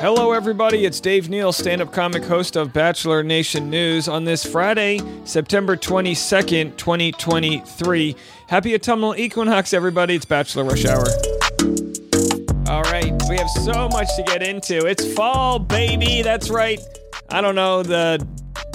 Hello, everybody. It's Dave Neal, stand-up comic, host of Bachelor Nation News. On this Friday, September 22nd, 2023. Happy autumnal equinox, everybody. It's Bachelor Rush Hour. All right. We have so much to get into. It's fall, baby. That's right. I don't know the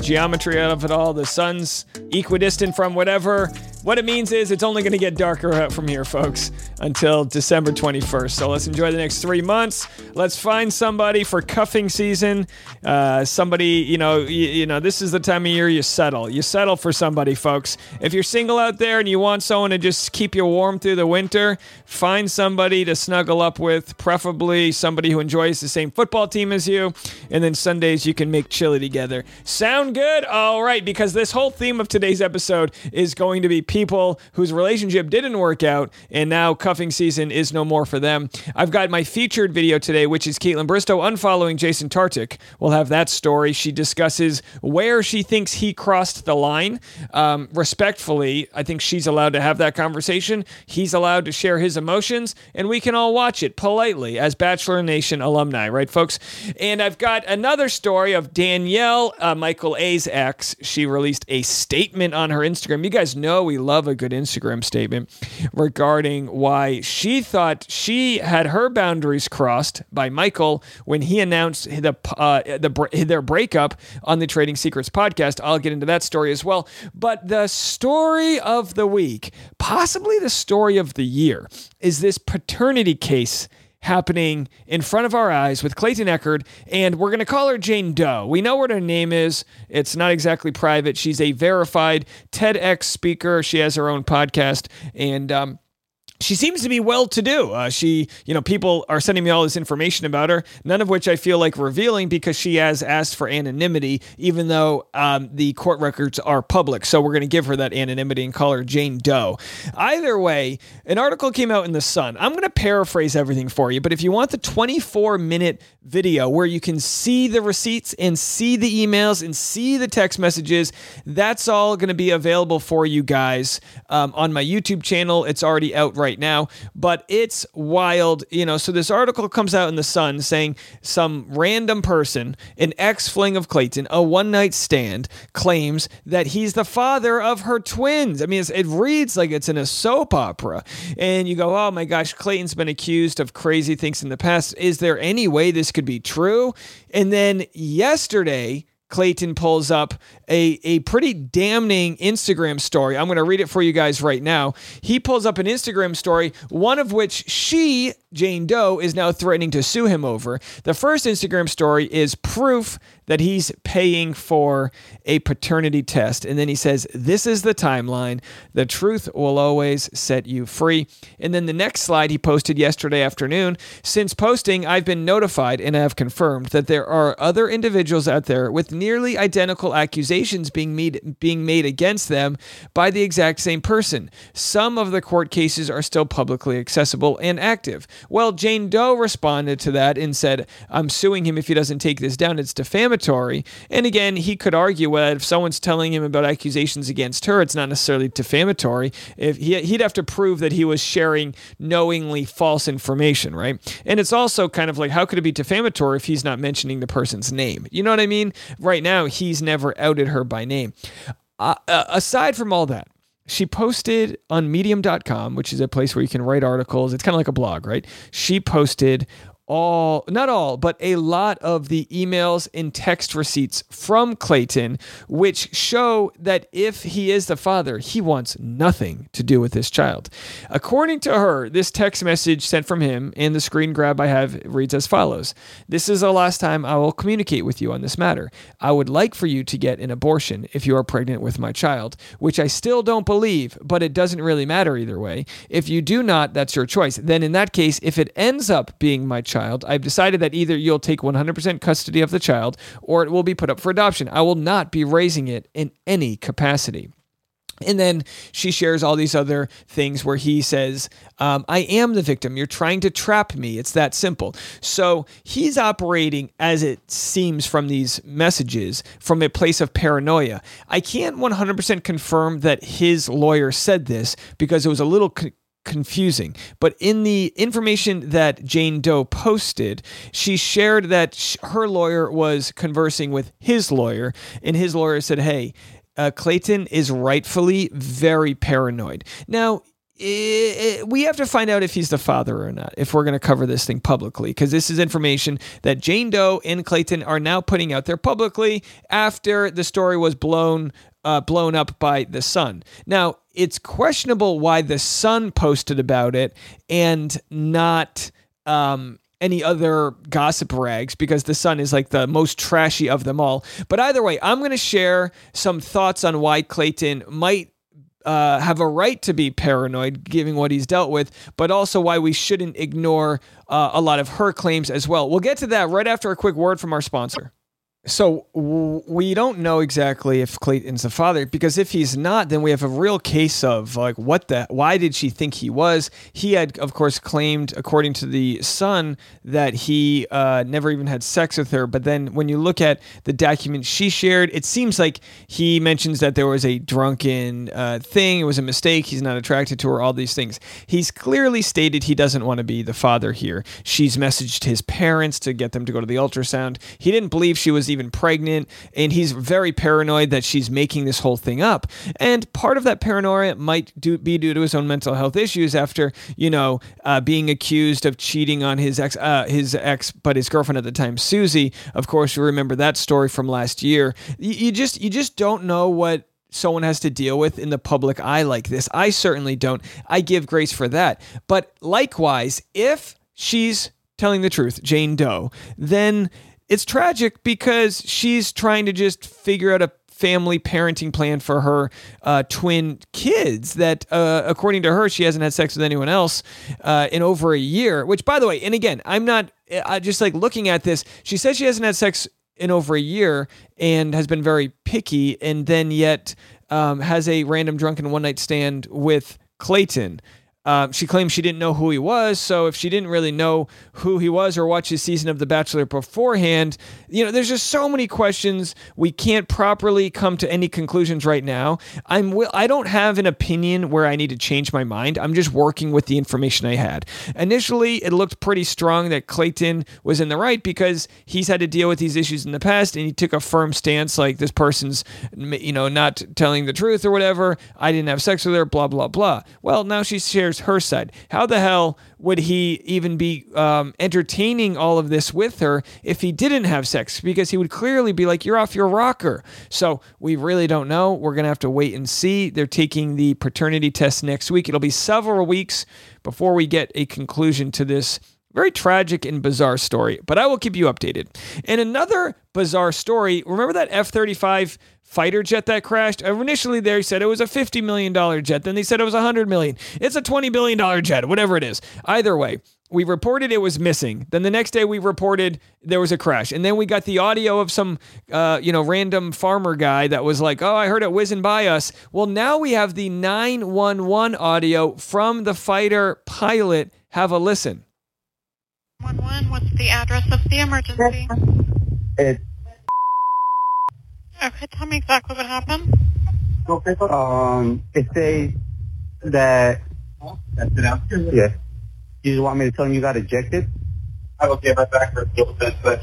geometry of it all. The sun's equidistant from whatever. What it means is it's only going to get darker out from here, folks, until December 21st. So let's enjoy the next 3 months. Let's find somebody for cuffing season. Somebody, you know, this is the time of year you settle. You settle for somebody, folks. If you're single out there and you want someone to just keep you warm through the winter, find somebody to snuggle up with, preferably somebody who enjoys the same football team as you. And then Sundays you can make chili together. Sound good? All right, because this whole theme of today's episode is going to be people whose relationship didn't work out, and now cuffing season is no more for them. I've got my featured video today, which is Kaitlyn Bristowe unfollowing Jason Tartick. We'll have that story. She discusses where she thinks he crossed the line. Respectfully, I think she's allowed to have that conversation. He's allowed to share his emotions, and we can all watch it politely as Bachelor Nation alumni, right, folks? And I've got another story of Danielle, Michael A.'s ex. She released a statement on her Instagram. You guys know we love a good Instagram statement regarding why she thought she had her boundaries crossed by Michael when he announced their breakup on the Trading Secrets podcast. I'll get into that story as well. But the story of the week, possibly the story of the year, is this paternity case happening in front of our eyes with Clayton Echard, and we're going to call her Jane Doe. We know what her name is. It's not exactly private. She's a verified TEDx speaker. She has her own podcast, and she seems to be well-to-do. People are sending me all this information about her, none of which I feel like revealing because she has asked for anonymity, even though the court records are public. So we're going to give her that anonymity and call her Jane Doe. Either way, an article came out in The Sun. I'm going to paraphrase everything for you, but if you want the 24-minute video where you can see the receipts and see the emails and see the text messages, that's all going to be available for you guys on my YouTube channel. It's already out right now, but it's wild, you know. So this article comes out in The Sun saying some random person, an ex-fling of Clayton, a one-night stand, claims that he's the father of her twins. I mean, it reads like it's in a soap opera, and you go, oh my gosh, Clayton's been accused of crazy things in the past. Is there any way this could be true? And then yesterday, Clayton pulls up a pretty damning Instagram story. I'm going to read it for you guys right now. He pulls up an Instagram story, one of which she, Jane Doe, is now threatening to sue him over. The first Instagram story is proof that he's paying for a paternity test. And then he says, this is the timeline. The truth will always set you free. And then the next slide he posted yesterday afternoon. Since posting, I've been notified and have confirmed that there are other individuals out there with nearly identical accusations being made against them by the exact same person. Some of the court cases are still publicly accessible and active. Well, Jane Doe responded to that and said, I'm suing him if he doesn't take this down. It's defamatory. And again, he could argue that if someone's telling him about accusations against her, it's not necessarily defamatory. If he'd have to prove that he was sharing knowingly false information, right? And it's also kind of like, how could it be defamatory if he's not mentioning the person's name? You know what I mean? Right now, he's never outed her by name. Aside from all that, she posted on Medium.com, which is a place where you can write articles. It's kind of like a blog, right? She posted not all, but a lot of the emails and text receipts from Clayton, which show that if he is the father, he wants nothing to do with this child. According to her, this text message sent from him and the screen grab I have reads as follows. This is the last time I will communicate with you on this matter. I would like for you to get an abortion if you are pregnant with my child, which I still don't believe, but it doesn't really matter either way. If you do not, that's your choice. Then in that case, if it ends up being my child, I've decided that either you'll take 100% custody of the child or it will be put up for adoption. I will not be raising it in any capacity. And then she shares all these other things where he says, I am the victim. You're trying to trap me. It's that simple. So he's operating, as it seems from these messages, from a place of paranoia. I can't 100% confirm that his lawyer said this because it was a little confusing. But in the information that Jane Doe posted, she shared that her lawyer was conversing with his lawyer, and his lawyer said, hey, Clayton is rightfully very paranoid. Now, we have to find out if he's the father or not, if we're going to cover this thing publicly, because this is information that Jane Doe and Clayton are now putting out there publicly after the story was blown up by The Sun. Now, it's questionable why The Sun posted about it and not any other gossip rags, because The Sun is like the most trashy of them all. But either way, I'm going to share some thoughts on why Clayton might have a right to be paranoid, given what he's dealt with, but also why we shouldn't ignore a lot of her claims as well. We'll get to that right after a quick word from our sponsor. So we don't know exactly if Clayton's the father, because if he's not, then we have a real case of like, why did she think he was? He had, of course, claimed, according to The Sun, that he never even had sex with her. But then when you look at the document she shared, it seems like he mentions that there was a drunken thing. It was a mistake. He's not attracted to her, all these things. He's clearly stated he doesn't want to be the father here. She's messaged his parents to get them to go to the ultrasound. He didn't believe she was even pregnant, and he's very paranoid that she's making this whole thing up. And part of that paranoia might be due to his own mental health issues after, being accused of cheating on his ex, but his girlfriend at the time, Susie. Of course, you remember that story from last year. You just don't know what someone has to deal with in the public eye like this. I certainly don't. I give grace for that. But likewise, if she's telling the truth, Jane Doe, then it's tragic because she's trying to just figure out a family parenting plan for her twin kids that, according to her, she hasn't had sex with anyone else in over a year, which, by the way, and again, I just like looking at this. She says she hasn't had sex in over a year and has been very picky, and then yet has a random drunken one-night stand with Clayton. She claims she didn't know who he was, so if she didn't really know who he was or watch his season of The Bachelor beforehand, there's just so many questions. We can't properly come to any conclusions right now. I don't have an opinion where I need to change my mind. I'm just working with the information I had. Initially, it looked pretty strong that Clayton was in the right because he's had to deal with these issues in the past, and he took a firm stance like this person's, not telling the truth or whatever. I didn't have sex with her, blah, blah, blah. Well, now she shares her side. How the hell would he even be entertaining all of this with her if he didn't have sex? Because he would clearly be like, you're off your rocker. So we really don't know. We're going to have to wait and see. They're taking the paternity test next week. It'll be several weeks before we get a conclusion to this very tragic and bizarre story, but I will keep you updated. And another bizarre story, remember that F-35 fighter jet that crashed? Initially, they said it was a $50 million jet. Then they said it was $100 million. It's a $20 billion jet, whatever it is. Either way, we reported it was missing. Then the next day, we reported there was a crash. And then we got the audio of some random farmer guy that was like, oh, I heard it whizzing by us. Well, now we have the 911 audio from the fighter pilot. Have a listen. 911, what's the address of the emergency? Okay, tell me exactly what happened. It says that... Yeah. You just want me to tell him you got ejected? I will get right back for a little bit, but...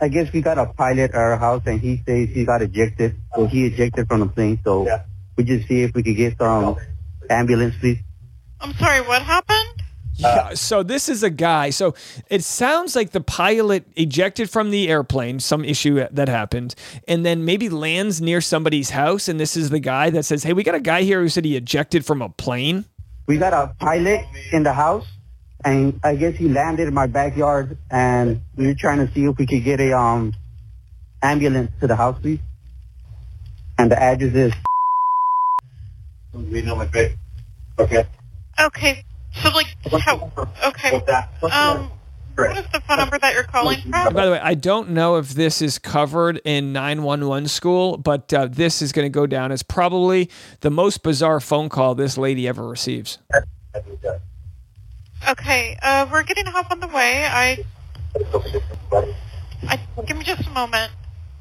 I guess we got a pilot at our house, and he says he got ejected, so he ejected from the plane, so yeah. We just see if we could get some ambulance, please. I'm sorry, what happened? Yeah, so this is a guy. So it sounds like the pilot ejected from the airplane, some issue that happened, and then maybe lands near somebody's house. And this is the guy that says, hey, we got a guy here who said he ejected from a plane. We got a pilot in the house, and I guess he landed in my backyard, and we were trying to see if we could get a ambulance to the house, please. And the address is... Okay. So, like, how, okay, what is the phone number that you're calling from? By the way, I don't know if this is covered in 911 school, but this is going to go down as probably the most bizarre phone call this lady ever receives. Okay, we're getting help on the way. Give me just a moment.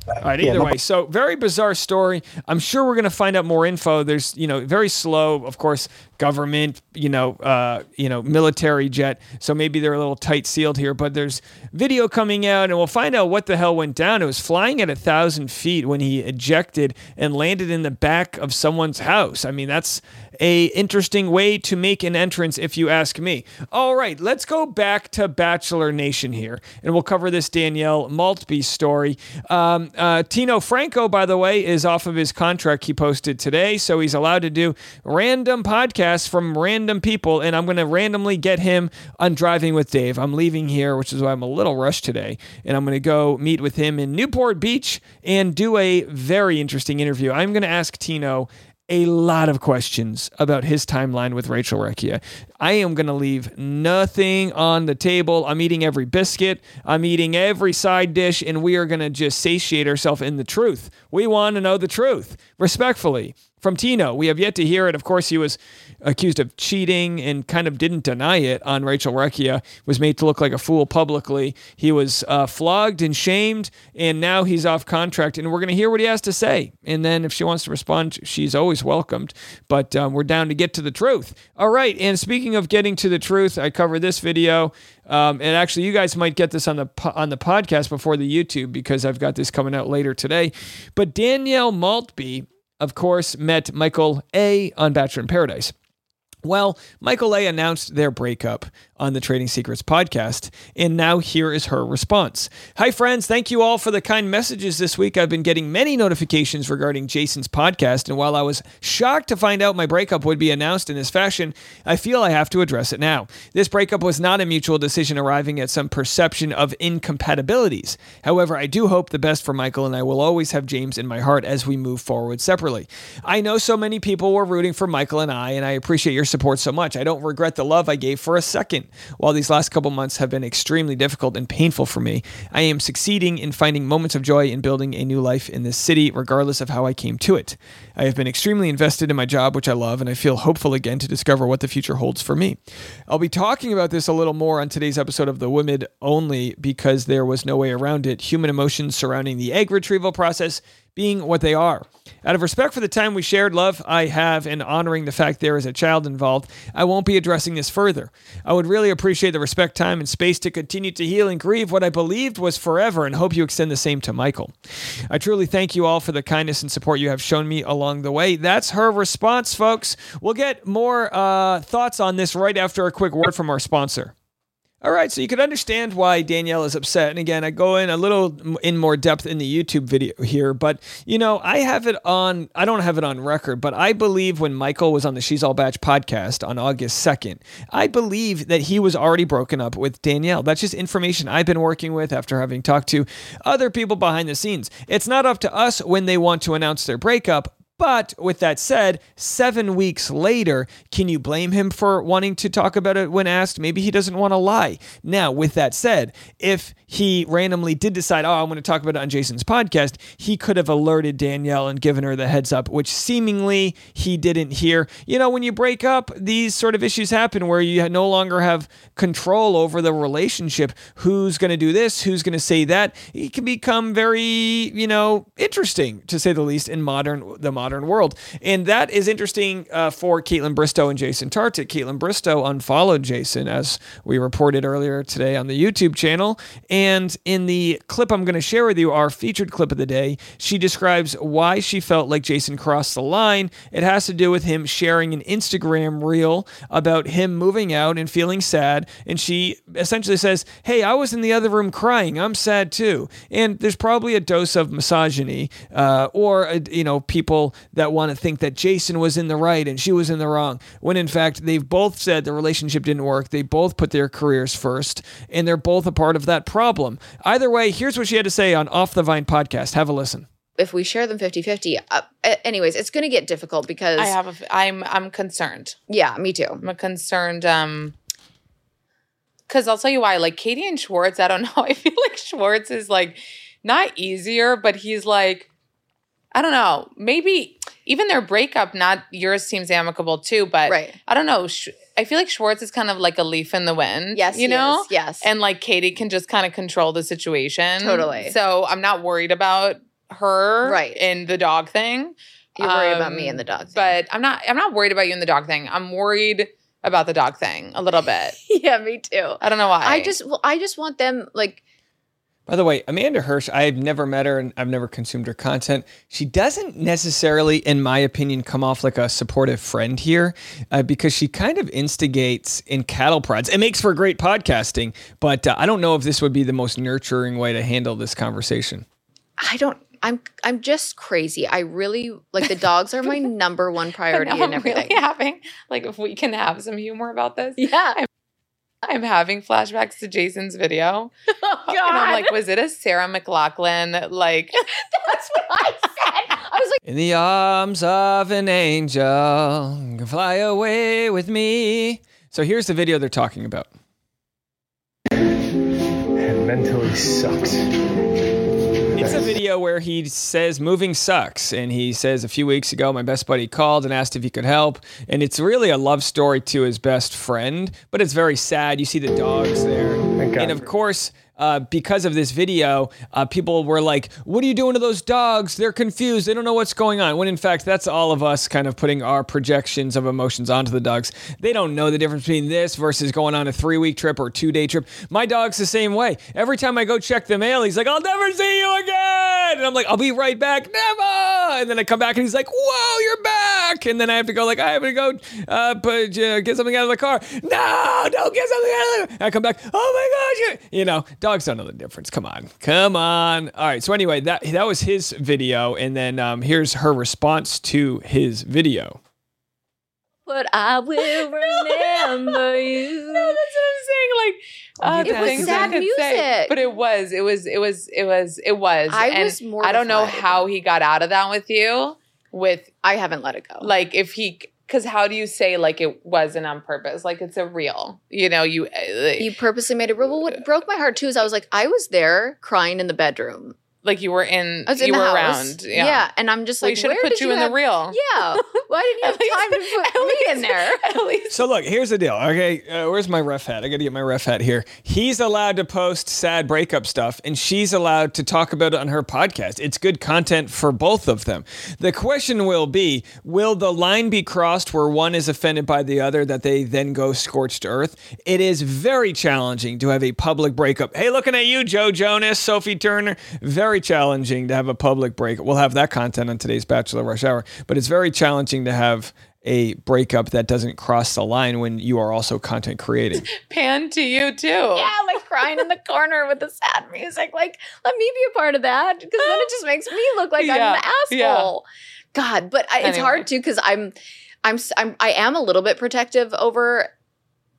All right, either way, so very bizarre story. I'm sure we're going to find out more info. There's, very slow, of course, government, military jet. So maybe they're a little tight sealed here, but there's video coming out and we'll find out what the hell went down. It was flying at 1,000 feet when he ejected and landed in the back of someone's house. I mean, that's a interesting way to make an entrance, if you ask me. All right, let's go back to Bachelor Nation here, and we'll cover this Danielle Maltby story. Tino Franco, by the way, is off of his contract he posted today, so he's allowed to do random podcasts from random people, and I'm going to randomly get him on Driving with Dave. I'm leaving here, which is why I'm a little rushed today, and I'm going to go meet with him in Newport Beach and do a very interesting interview. I'm going to ask Tino a lot of questions about his timeline with Rachel Recchia. I am going to leave nothing on the table. I'm eating every biscuit. I'm eating every side dish, and we are going to just satiate ourselves in the truth. We want to know the truth, respectfully. From Tino, we have yet to hear it. Of course, he was accused of cheating and kind of didn't deny it on Rachel Recchia, was made to look like a fool publicly. He was flogged and shamed, and now he's off contract, and we're going to hear what he has to say. And then if she wants to respond, she's always welcomed, but we're down to get to the truth. All right, and speaking of getting to the truth, I covered this video. And actually, you guys might get this on the podcast before the YouTube, because I've got this coming out later today. But Danielle Maltby, of course, met Michael A. on Bachelor in Paradise. Well, Michael A. announced their breakup on the Trading Secrets podcast, and now here is her response. Hi, friends. Thank you all for the kind messages this week. I've been getting many notifications regarding Jason's podcast, and while I was shocked to find out my breakup would be announced in this fashion, I feel I have to address it now. This breakup was not a mutual decision arriving at some perception of incompatibilities. However, I do hope the best for Michael, and I will always have James in my heart as we move forward separately. I know so many people were rooting for Michael and I appreciate your support so much. I don't regret the love I gave for a second. While these last couple months have been extremely difficult and painful for me, I am succeeding in finding moments of joy and building a new life in this city, regardless of how I came to it. I have been extremely invested in my job, which I love, and I feel hopeful again to discover what the future holds for me. I'll be talking about this a little more on today's episode of The Women Only, because there was no way around it. Human emotions surrounding the egg retrieval process being what they are. Out of respect for the time we shared, love I have, and honoring the fact there is a child involved, I won't be addressing this further. I would really appreciate the respect, time, and space to continue to heal and grieve what I believed was forever, and hope you extend the same to Michael. I truly thank you all for the kindness and support you have shown me along the way. That's her response, folks. We'll get more thoughts on this right after a quick word from our sponsor. All right, so you can understand why Danielle is upset. And again, I go in a little in more depth in the YouTube video here, but I don't have it on record, but I believe when Michael was on the She's All Batch podcast on August 2nd, I believe that he was already broken up with Danielle. That's just information I've been working with after having talked to other people behind the scenes. It's not up to us when they want to announce their breakup. But with that said, 7 weeks later, can you blame him for wanting to talk about it when asked? Maybe he doesn't want to lie. Now, with that said, if he randomly did decide, oh, I'm going to talk about it on Jason's podcast, he could have alerted Danielle and given her the heads up, which seemingly he didn't hear. You know, when you break up, these sort of issues happen where you no longer have control over the relationship. Who's going to do this? Who's going to say that? It can become very, interesting, to say the least, in the modern world. And that is interesting for Kaitlyn Bristowe and Jason Tartick. Kaitlyn Bristowe unfollowed Jason, as we reported earlier today on the YouTube channel. And in the clip I'm going to share with you, our featured clip of the day, she describes why she felt like Jason crossed the line. It has to do with him sharing an Instagram reel about him moving out and feeling sad. And she essentially says, hey, I was in the other room crying. I'm sad too. And there's probably a dose of misogyny or people that want to think that Jason was in the right and she was in the wrong, when in fact they've both said the relationship didn't work. They both put their careers first, and they're both a part of that problem. Either way, here's what she had to say on Off the Vine podcast. Have a listen. If we share them 50-50, anyways, it's going to get difficult because I'm concerned. Yeah, me too. I'm concerned. Because I'll tell you why. Like Katie and Schwartz, I don't know. I feel like Schwartz is like not easier, but he's like, I don't know. Maybe even their breakup, not yours, seems amicable too. But right. I don't know. I feel like Schwartz is kind of like a leaf in the wind. Yes, you know. Is, yes. And like Katie can just kind of control the situation. Totally. So I'm not worried about her. Right. And the dog thing. You're worried about me and the dog thing. But I'm not worried about you and the dog thing. I'm worried about the dog thing a little bit. Yeah, me too. I don't know why. I just want them, like. By the way, Amanda Hirsch, I've never met her and I've never consumed her content. She doesn't necessarily, in my opinion, come off like a supportive friend here because she kind of instigates in cattle prods. It makes for great podcasting, but I don't know if this would be the most nurturing way to handle this conversation. I'm just crazy. I really, like, the dogs are my number one priority and everything. I'm really having, like, if we can have some humor about this. Yeah. I'm having flashbacks to Jason's video. Oh, God. And I'm like, was it a Sarah McLachlan? Like, that's what I said. I was like, in the arms of an angel, fly away with me. So here's the video they're talking about. And mentally sucks. It's a video where he says moving sucks, and he says a few weeks ago my best buddy called and asked if he could help, and it's really a love story to his best friend, but it's very sad. You see the dogs there. And of course, because of this video, people were like, what are you doing to those dogs? They're confused. They don't know what's going on. When in fact, that's all of us kind of putting our projections of emotions onto the dogs. They don't know the difference between this versus going on a 3-week trip or a 2-day trip. My dog's the same way. Every time I go check the mail, he's like, I'll never see you again. And I'm like, I'll be right back. Never. And then I come back and he's like, whoa, you're back. And then I have to go like, I have to go get something out of the car. No, don't get something out of the car. I come back. Oh my gosh. You know, dogs don't know the difference. Come on. All right. So anyway, that was his video. And then here's her response to his video. But I will remember you. No, that's what I'm saying. Like, it was sad music. Say, but it was. I was mortified. I don't know how he got out of that with you. I haven't let it go. Like, if he... Because how do you say, like, it wasn't on purpose? Like, it's a reel, you know, you... Like, you purposely made it real. Well, what broke my heart, too, is I was like, I was there crying in the bedroom. Like, you were around. Yeah. And I'm just like, we should have put you in the reel. Yeah. Why didn't you have time to put me in there? So, look, here's the deal. Okay, where's my ref hat? I got to get my ref hat here. He's allowed to post sad breakup stuff, and she's allowed to talk about it on her podcast. It's good content for both of them. The question will be, will the line be crossed where one is offended by the other that they then go scorched earth? It is very challenging to have a public breakup. Hey, looking at you, Joe Jonas, Sophie Turner. Very challenging to have a public break. We'll have that content on today's Bachelor Rush Hour, but it's very challenging to have a breakup that doesn't cross the line when you are also content creating. Pan to you too. Yeah, like crying in the corner with the sad music. Like, let me be a part of that, because then it just makes me look like I'm an asshole. Yeah. God, but it's hard too, because I am a little bit protective over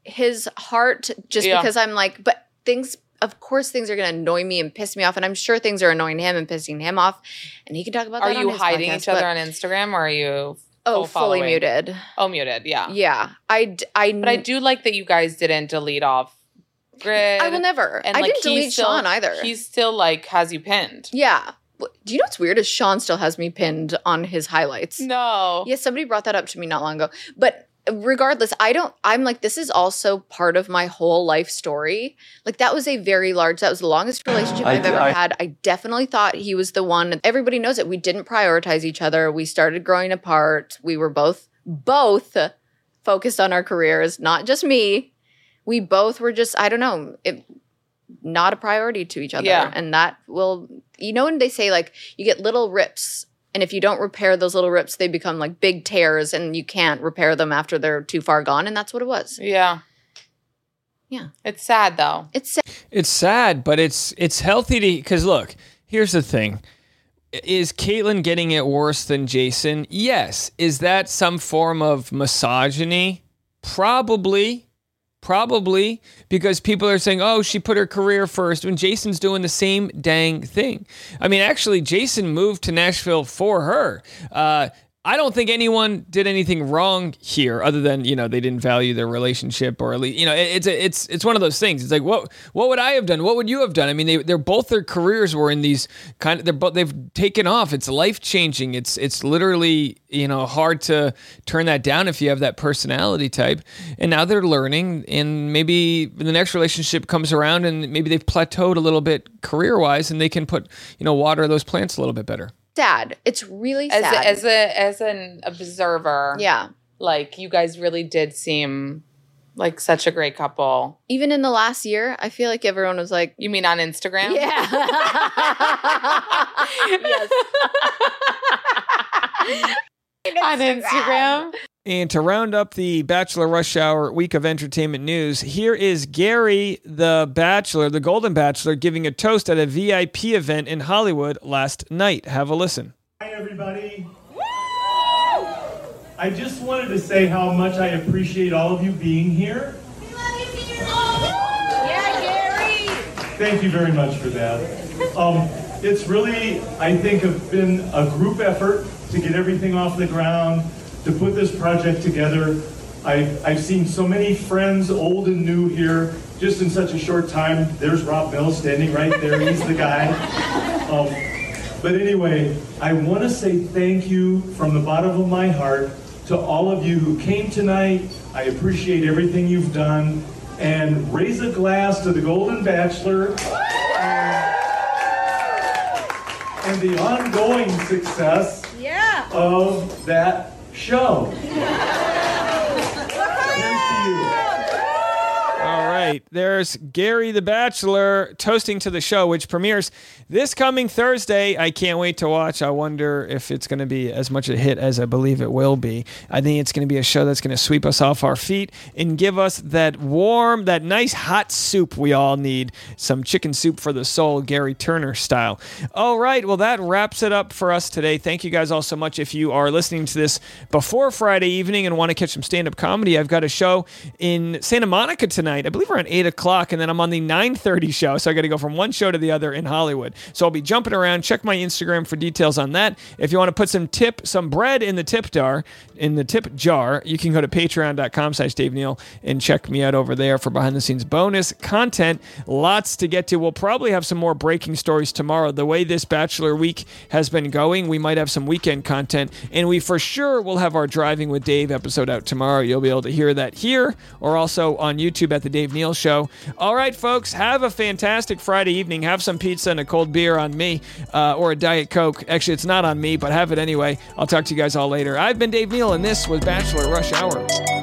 his heart, just because I'm like, but things. Of course, things are going to annoy me and piss me off, and I'm sure things are annoying him and pissing him off, and he can talk about that. Are you hiding each other on Instagram, or are you fully muted? Oh, muted, yeah. Yeah. But I do like that you guys didn't delete off Grid. I will never. And I didn't delete Sean either. He still, like, has you pinned. Yeah. Do you know what's weird is Sean still has me pinned on his highlights. No. Yeah, somebody brought that up to me not long ago. But regardless, I'm like, this is also part of my whole life story. Like, that was the longest relationship I've ever had. I definitely thought he was the one. Everybody knows it. We didn't prioritize each other. We started growing apart. We were both focused on our careers, not just me. We both were just, I don't know, not a priority to each other. Yeah. And that will, you know, when they say, like, you get little rips. And if you don't repair those little rips, they become like big tears, and you can't repair them after they're too far gone. And that's what it was. Yeah. Yeah. It's sad, though. It's sad, but it's healthy to – because, look, here's the thing. Is Kaitlyn getting it worse than Jason? Yes. Is that some form of misogyny? Probably, because people are saying, oh, she put her career first, when Jason's doing the same dang thing. I mean, actually, Jason moved to Nashville for her. I don't think anyone did anything wrong here, other than, you know, they didn't value their relationship, or at least, you know, it's one of those things. It's like, what would I have done? What would you have done? I mean, their careers were in these kind of, they've taken off. It's life changing. It's literally, you know, hard to turn that down if you have that personality type. And now they're learning, and maybe the next relationship comes around, and maybe they've plateaued a little bit career wise, and they can put, you know, water those plants a little bit better. sad. It's really sad. As an observer. Yeah. Like, you guys really did seem like such a great couple. Even in the last year, I feel like everyone was like... You mean on Instagram? Yeah. Yes. On Instagram. And to round up the Bachelor Rush Hour week of entertainment news, here is Gary, the Bachelor, the Golden Bachelor, giving a toast at a VIP event in Hollywood last night. Have a listen. Hi, everybody. I just wanted to say how much I appreciate all of you being here. We love you, Peter. Yeah, Gary. Thank you very much for that. It's really, I think, been a group effort to get everything off the ground, to put this project together. I've seen so many friends, old and new, here, just in such a short time. There's Rob Bell standing right there. He's the guy. But anyway, I want to say thank you from the bottom of my heart to all of you who came tonight. I appreciate everything you've done. And raise a glass to the Golden Bachelor and the ongoing success of that show. There's Gary the Bachelor toasting to the show, which premieres this coming Thursday. I can't wait to watch. I wonder if it's going to be as much a hit as I believe it will be. I think it's going to be a show that's going to sweep us off our feet and give us that warm, that nice hot soup we all need. Some chicken soup for the soul, Gary Turner style. All right, well, that wraps it up for us today. Thank you guys all so much. If you are listening to this before Friday evening and want to catch some stand-up comedy, I've got a show in Santa Monica tonight. I believe we're on 8 o'clock, and then I'm on the 9:30 show, so I got to go from one show to the other in Hollywood. So I'll be jumping around. Check my Instagram for details on that. If you want to put some bread in the tip jar, you can go to patreon.com/Dave Neal and check me out over there for behind the scenes bonus content. Lots to get to. We'll probably have some more breaking stories tomorrow. The way this Bachelor week has been going, we might have some weekend content, and we for sure will have our Driving with Dave episode out tomorrow. You'll be able to hear that here or also on YouTube at the Dave Neal Show. All right, folks, have a fantastic Friday evening. Have some pizza and a cold beer on me, or a Diet Coke. Actually, it's not on me, but have it anyway. I'll talk to you guys all later. I've been Dave Neal, and this was Bachelor Rush Hour.